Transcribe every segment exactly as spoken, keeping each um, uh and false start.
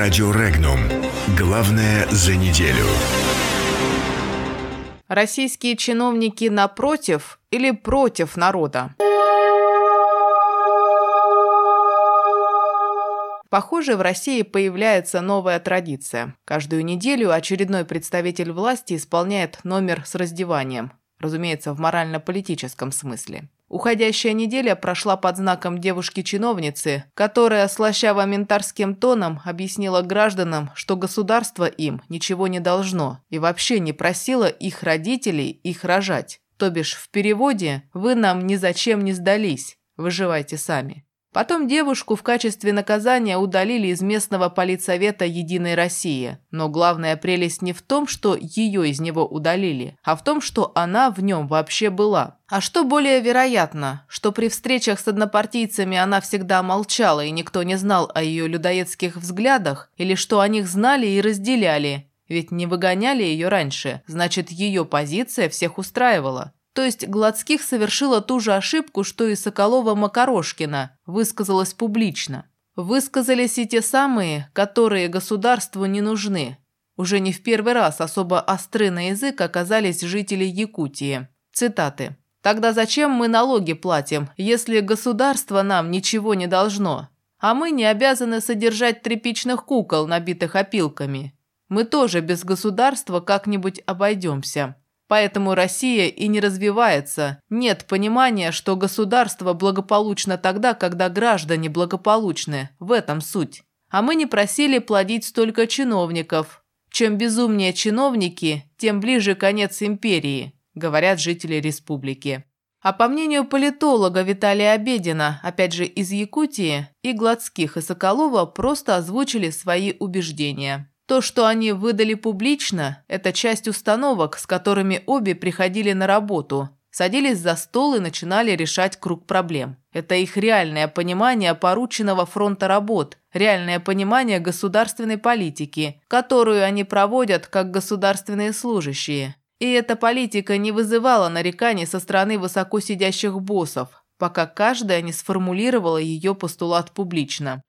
Радио Регнум. Главное за неделю. Российские чиновники напротив или против народа? Похоже, в России появляется новая традиция. Каждую неделю очередной представитель власти исполняет номер с раздеванием. Разумеется, в морально-политическом смысле. Уходящая неделя прошла под знаком девушки-чиновницы, которая слащаво-ментарским тоном объяснила гражданам, что государство им ничего не должно и вообще не просило их родителей их рожать. То бишь, в переводе «Вы нам ни зачем не сдались, выживайте сами». Потом девушку в качестве наказания удалили из местного политсовета «Единой России». Но главная прелесть не в том, что ее из него удалили, а в том, что она в нем вообще была. А что более вероятно, что при встречах с однопартийцами она всегда молчала и никто не знал о ее людоедских взглядах, или что о них знали и разделяли, ведь не выгоняли ее раньше, значит, ее позиция всех устраивала. То есть Глацких совершила ту же ошибку, что и Соколова-Макарошкина, высказалась публично. Высказались и те самые, которые государству не нужны. Уже не в первый раз особо остры на язык оказались жители Якутии. Цитаты. «Тогда зачем мы налоги платим, если государство нам ничего не должно? А мы не обязаны содержать тряпичных кукол, набитых опилками. Мы тоже без государства как-нибудь обойдемся». Поэтому Россия и не развивается. Нет понимания, что государство благополучно тогда, когда граждане благополучны. В этом суть. А мы не просили плодить столько чиновников. Чем безумнее чиновники, тем ближе конец империи, говорят жители республики. А по мнению политолога Виталия Обедина, опять же из Якутии, и Глацких, и Соколова просто озвучили свои убеждения. То, что они выдали публично, это часть установок, с которыми обе приходили на работу, садились за стол и начинали решать круг проблем. Это их реальное понимание порученного фронта работ, реальное понимание государственной политики, которую они проводят как государственные служащие. И эта политика не вызывала нареканий со стороны высокосидящих боссов, пока каждая не сформулировала ее постулат публично.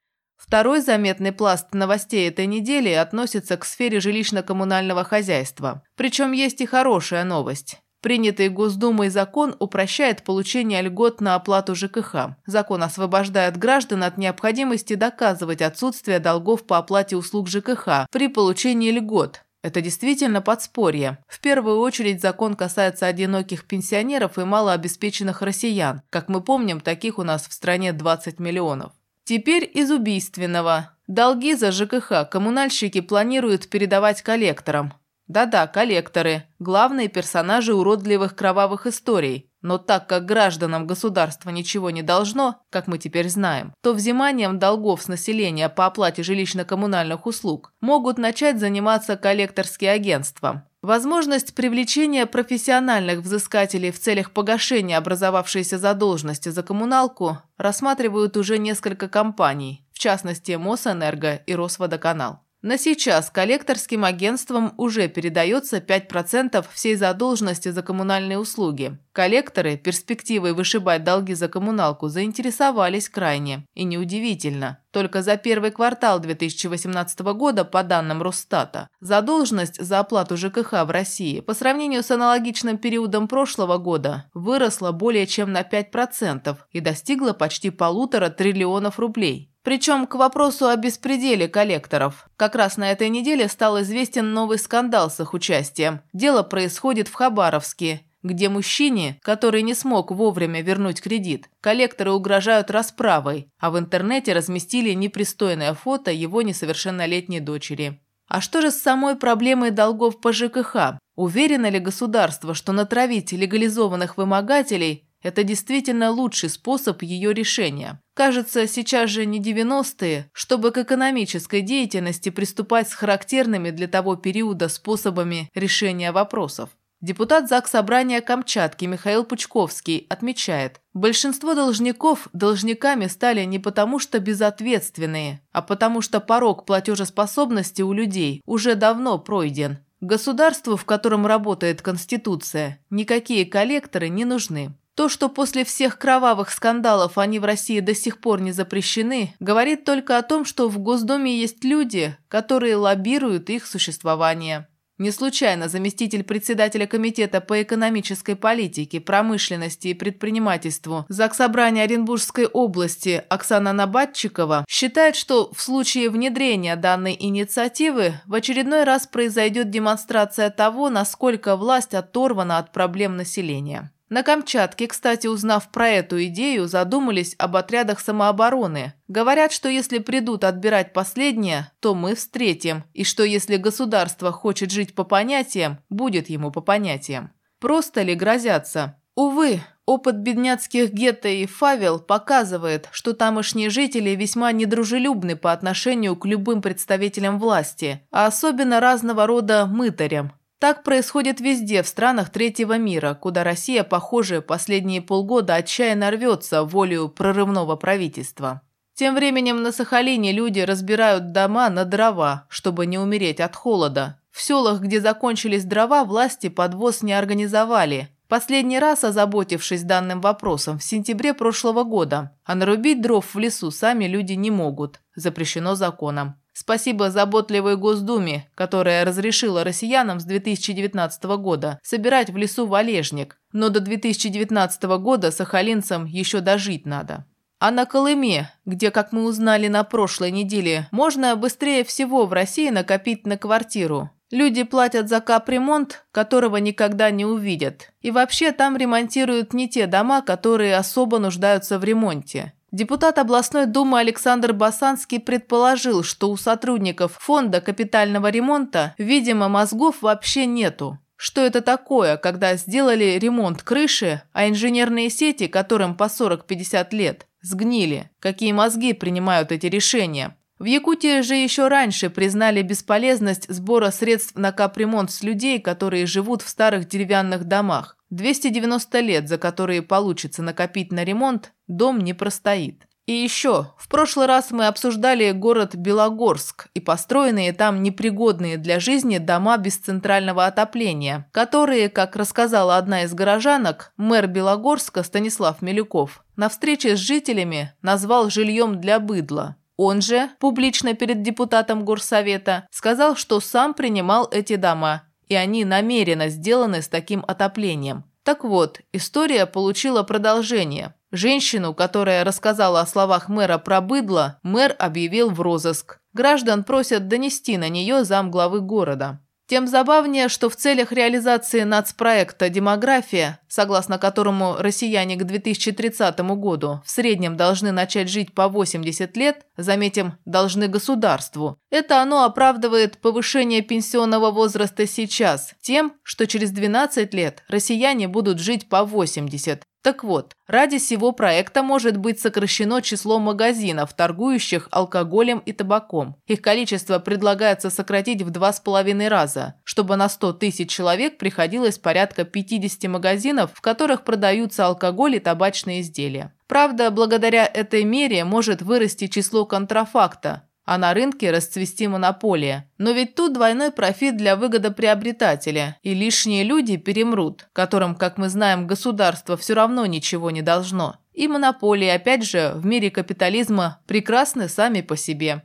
Второй заметный пласт новостей этой недели относится к сфере жилищно-коммунального хозяйства. Причем есть и хорошая новость. Принятый Госдумой закон упрощает получение льгот на оплату ЖКХ. Закон освобождает граждан от необходимости доказывать отсутствие долгов по оплате услуг ЖКХ при получении льгот. Это действительно подспорье. В первую очередь закон касается одиноких пенсионеров и малообеспеченных россиян. Как мы помним, таких у нас в стране двадцать миллионов. Теперь из убийственного. Долги за ЖКХ коммунальщики планируют передавать коллекторам. Да-да, коллекторы – главные персонажи уродливых кровавых историй. Но так как гражданам государства ничего не должно, как мы теперь знаем, то взиманием долгов с населения по оплате жилищно-коммунальных услуг могут начать заниматься коллекторские агентства. Возможность привлечения профессиональных взыскателей в целях погашения образовавшейся задолженности за коммуналку рассматривают уже несколько компаний, в частности Мосэнерго и Росводоканал. На сейчас коллекторским агентствам уже передается пять процентов всей задолженности за коммунальные услуги. Коллекторы перспективой вышибать долги за коммуналку заинтересовались крайне. И неудивительно. Только за первый квартал две тысячи восемнадцатого года, по данным Росстата, задолженность за оплату ЖКХ в России по сравнению с аналогичным периодом прошлого года выросла более чем на пять процентов и достигла почти полутора триллионов рублей. Причем к вопросу о беспределе коллекторов. Как раз на этой неделе стал известен новый скандал с их участием. Дело происходит в Хабаровске, где мужчине, который не смог вовремя вернуть кредит, коллекторы угрожают расправой, а в интернете разместили непристойное фото его несовершеннолетней дочери. А что же с самой проблемой долгов по ЖКХ? Уверено ли государство, что натравить легализованных вымогателей – это действительно лучший способ ее решения? Кажется, сейчас же не девяностые, чтобы к экономической деятельности приступать с характерными для того периода способами решения вопросов. Депутат Заксобрания Камчатки Михаил Пучковский отмечает, большинство должников должниками стали не потому, что безответственные, а потому, что порог платежеспособности у людей уже давно пройден. Государству, в котором работает Конституция, никакие коллекторы не нужны. То, что после всех кровавых скандалов они в России до сих пор не запрещены, говорит только о том, что в Госдуме есть люди, которые лоббируют их существование. Не случайно заместитель председателя Комитета по экономической политике, промышленности и предпринимательству Заксобрания Оренбургской области Оксана Набатчикова считает, что в случае внедрения данной инициативы в очередной раз произойдет демонстрация того, насколько власть оторвана от проблем населения. На Камчатке, кстати, узнав про эту идею, задумались об отрядах самообороны. Говорят, что если придут отбирать последнее, то мы встретим, и что если государство хочет жить по понятиям, будет ему по понятиям. Просто ли грозятся? Увы, опыт бедняцких гетто и фавел показывает, что тамошние жители весьма недружелюбны по отношению к любым представителям власти, а особенно разного рода мытарям. Так происходит везде в странах третьего мира, куда Россия, похоже, последние полгода отчаянно рвется волею прорывного правительства. Тем временем на Сахалине люди разбирают дома на дрова, чтобы не умереть от холода. В селах, где закончились дрова, власти подвоз не организовали. Последний раз озаботившись данным вопросом в сентябре прошлого года, а нарубить дров в лесу сами люди не могут, запрещено законом. Спасибо заботливой Госдуме, которая разрешила россиянам с две тысячи девятнадцатого года собирать в лесу валежник, но до две тысячи девятнадцатого года сахалинцам еще дожить надо. А на Колыме, где, как мы узнали на прошлой неделе, можно быстрее всего в России накопить на квартиру. Люди платят за капремонт, которого никогда не увидят. И вообще там ремонтируют не те дома, которые особо нуждаются в ремонте. Депутат областной думы Александр Басанский предположил, что у сотрудников фонда капитального ремонта, видимо, мозгов вообще нету. Что это такое, когда сделали ремонт крыши, а инженерные сети, которым по сорок-пятьдесят лет, сгнили? Какие мозги принимают эти решения? В Якутии же еще раньше признали бесполезность сбора средств на капремонт с людей, которые живут в старых деревянных домах. двести девяносто лет, за которые получится накопить на ремонт, дом не простоит. И еще, в прошлый раз мы обсуждали город Белогорск и построенные там непригодные для жизни дома без центрального отопления, которые, как рассказала одна из горожанок, мэр Белогорска Станислав Милюков на встрече с жителями назвал жильем для быдла. Он же, публично перед депутатом горсовета, сказал, что сам принимал эти дома, и они намеренно сделаны с таким отоплением. Так вот, история получила продолжение. Женщину, которая рассказала о словах мэра про быдло, мэр объявил в розыск. Граждан просят донести на нее замглавы города. Тем забавнее, что в целях реализации нацпроекта «Демография», согласно которому россияне к две тысячи тридцатому году в среднем должны начать жить по восемьдесят лет, заметим, должны государству, это оно оправдывает повышение пенсионного возраста сейчас тем, что через двенадцать лет россияне будут жить по восемьдесят. Так вот, ради сего проекта может быть сокращено число магазинов, торгующих алкоголем и табаком. Их количество предлагается сократить в два с половиной раза, чтобы на сто тысяч человек приходилось порядка пятидесяти магазинов, в которых продаются алкоголь и табачные изделия. Правда, благодаря этой мере может вырасти число контрафакта, а на рынке расцвести монополия. Но ведь тут двойной профит для выгодоприобретателя, и лишние люди перемрут, которым, как мы знаем, государство все равно ничего не должно. И монополии, опять же, в мире капитализма прекрасны сами по себе.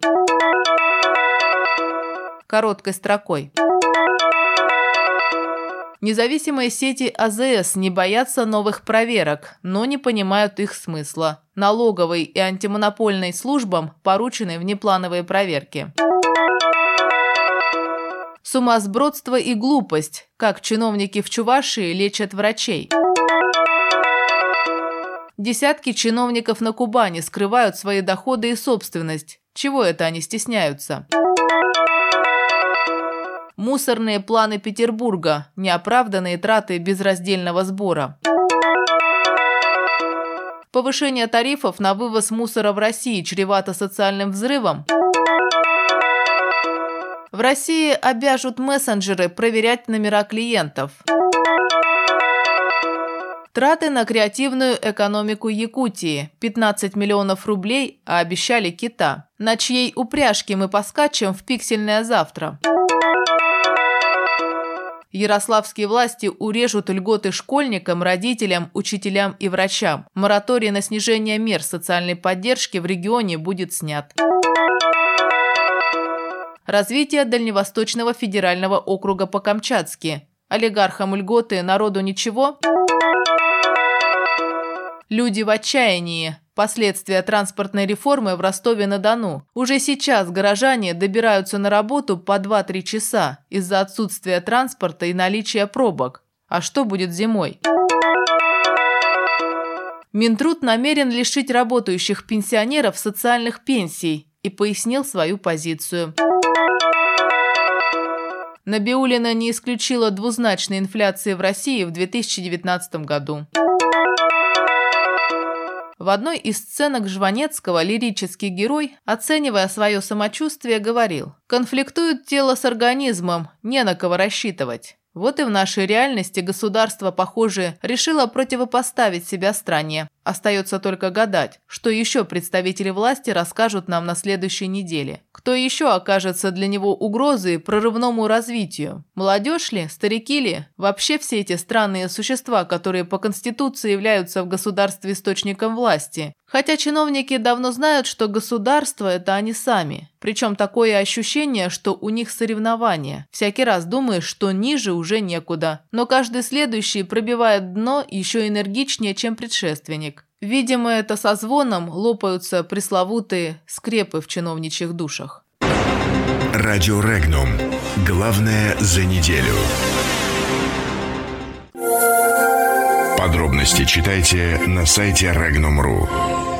Короткой строкой. Независимые сети а зэ эс не боятся новых проверок, но не понимают их смысла. Налоговой и антимонопольной службам поручены внеплановые проверки. Сумасбродство и глупость. Как чиновники в Чувашии лечат врачей. Десятки чиновников на Кубани скрывают свои доходы и собственность. Чего это они стесняются? Мусорные планы Петербурга. Неоправданные траты безраздельного сбора. Повышение тарифов на вывоз мусора в России чревато социальным взрывом. В России обяжут мессенджеры проверять номера клиентов. Траты на креативную экономику Якутии – пятнадцать миллионов рублей, а обещали кита. На чьей упряжке мы поскачем в пиксельное завтра? Ярославские власти урежут льготы школьникам, родителям, учителям и врачам. Мораторий на снижение мер социальной поддержки в регионе будет снят. Развитие Дальневосточного федерального округа по-камчатски. Олигархам льготы, народу ничего? Люди в отчаянии. Последствия транспортной реформы в Ростове-на-Дону. Уже сейчас горожане добираются на работу по два-три часа из-за отсутствия транспорта и наличия пробок. А что будет зимой? Минтруд намерен лишить работающих пенсионеров социальных пенсий и пояснил свою позицию. Набиуллина не исключила двузначной инфляции в России в две тысячи девятнадцатом году. В одной из сценок Жванецкого лирический герой, оценивая свое самочувствие, говорил: «Конфликтует тело с организмом, не на кого рассчитывать». Вот и в нашей реальности государство, похоже, решило противопоставить себя стране. Остается только гадать, что еще представители власти расскажут нам на следующей неделе. Кто еще окажется для него угрозой прорывному развитию? Молодежь ли? Старики ли? Вообще все эти странные существа, которые по Конституции являются в государстве источником власти. Хотя чиновники давно знают, что государство – это они сами. Причем такое ощущение, что у них соревнования. Всякий раз думаешь, что ниже уже некуда. Но каждый следующий пробивает дно еще энергичнее, чем предшественник. Видимо, это со звоном лопаются пресловутые скрепы в чиновничьих душах. Радио Регнум. Главное за неделю. Подробности читайте на сайте регнум точка ру.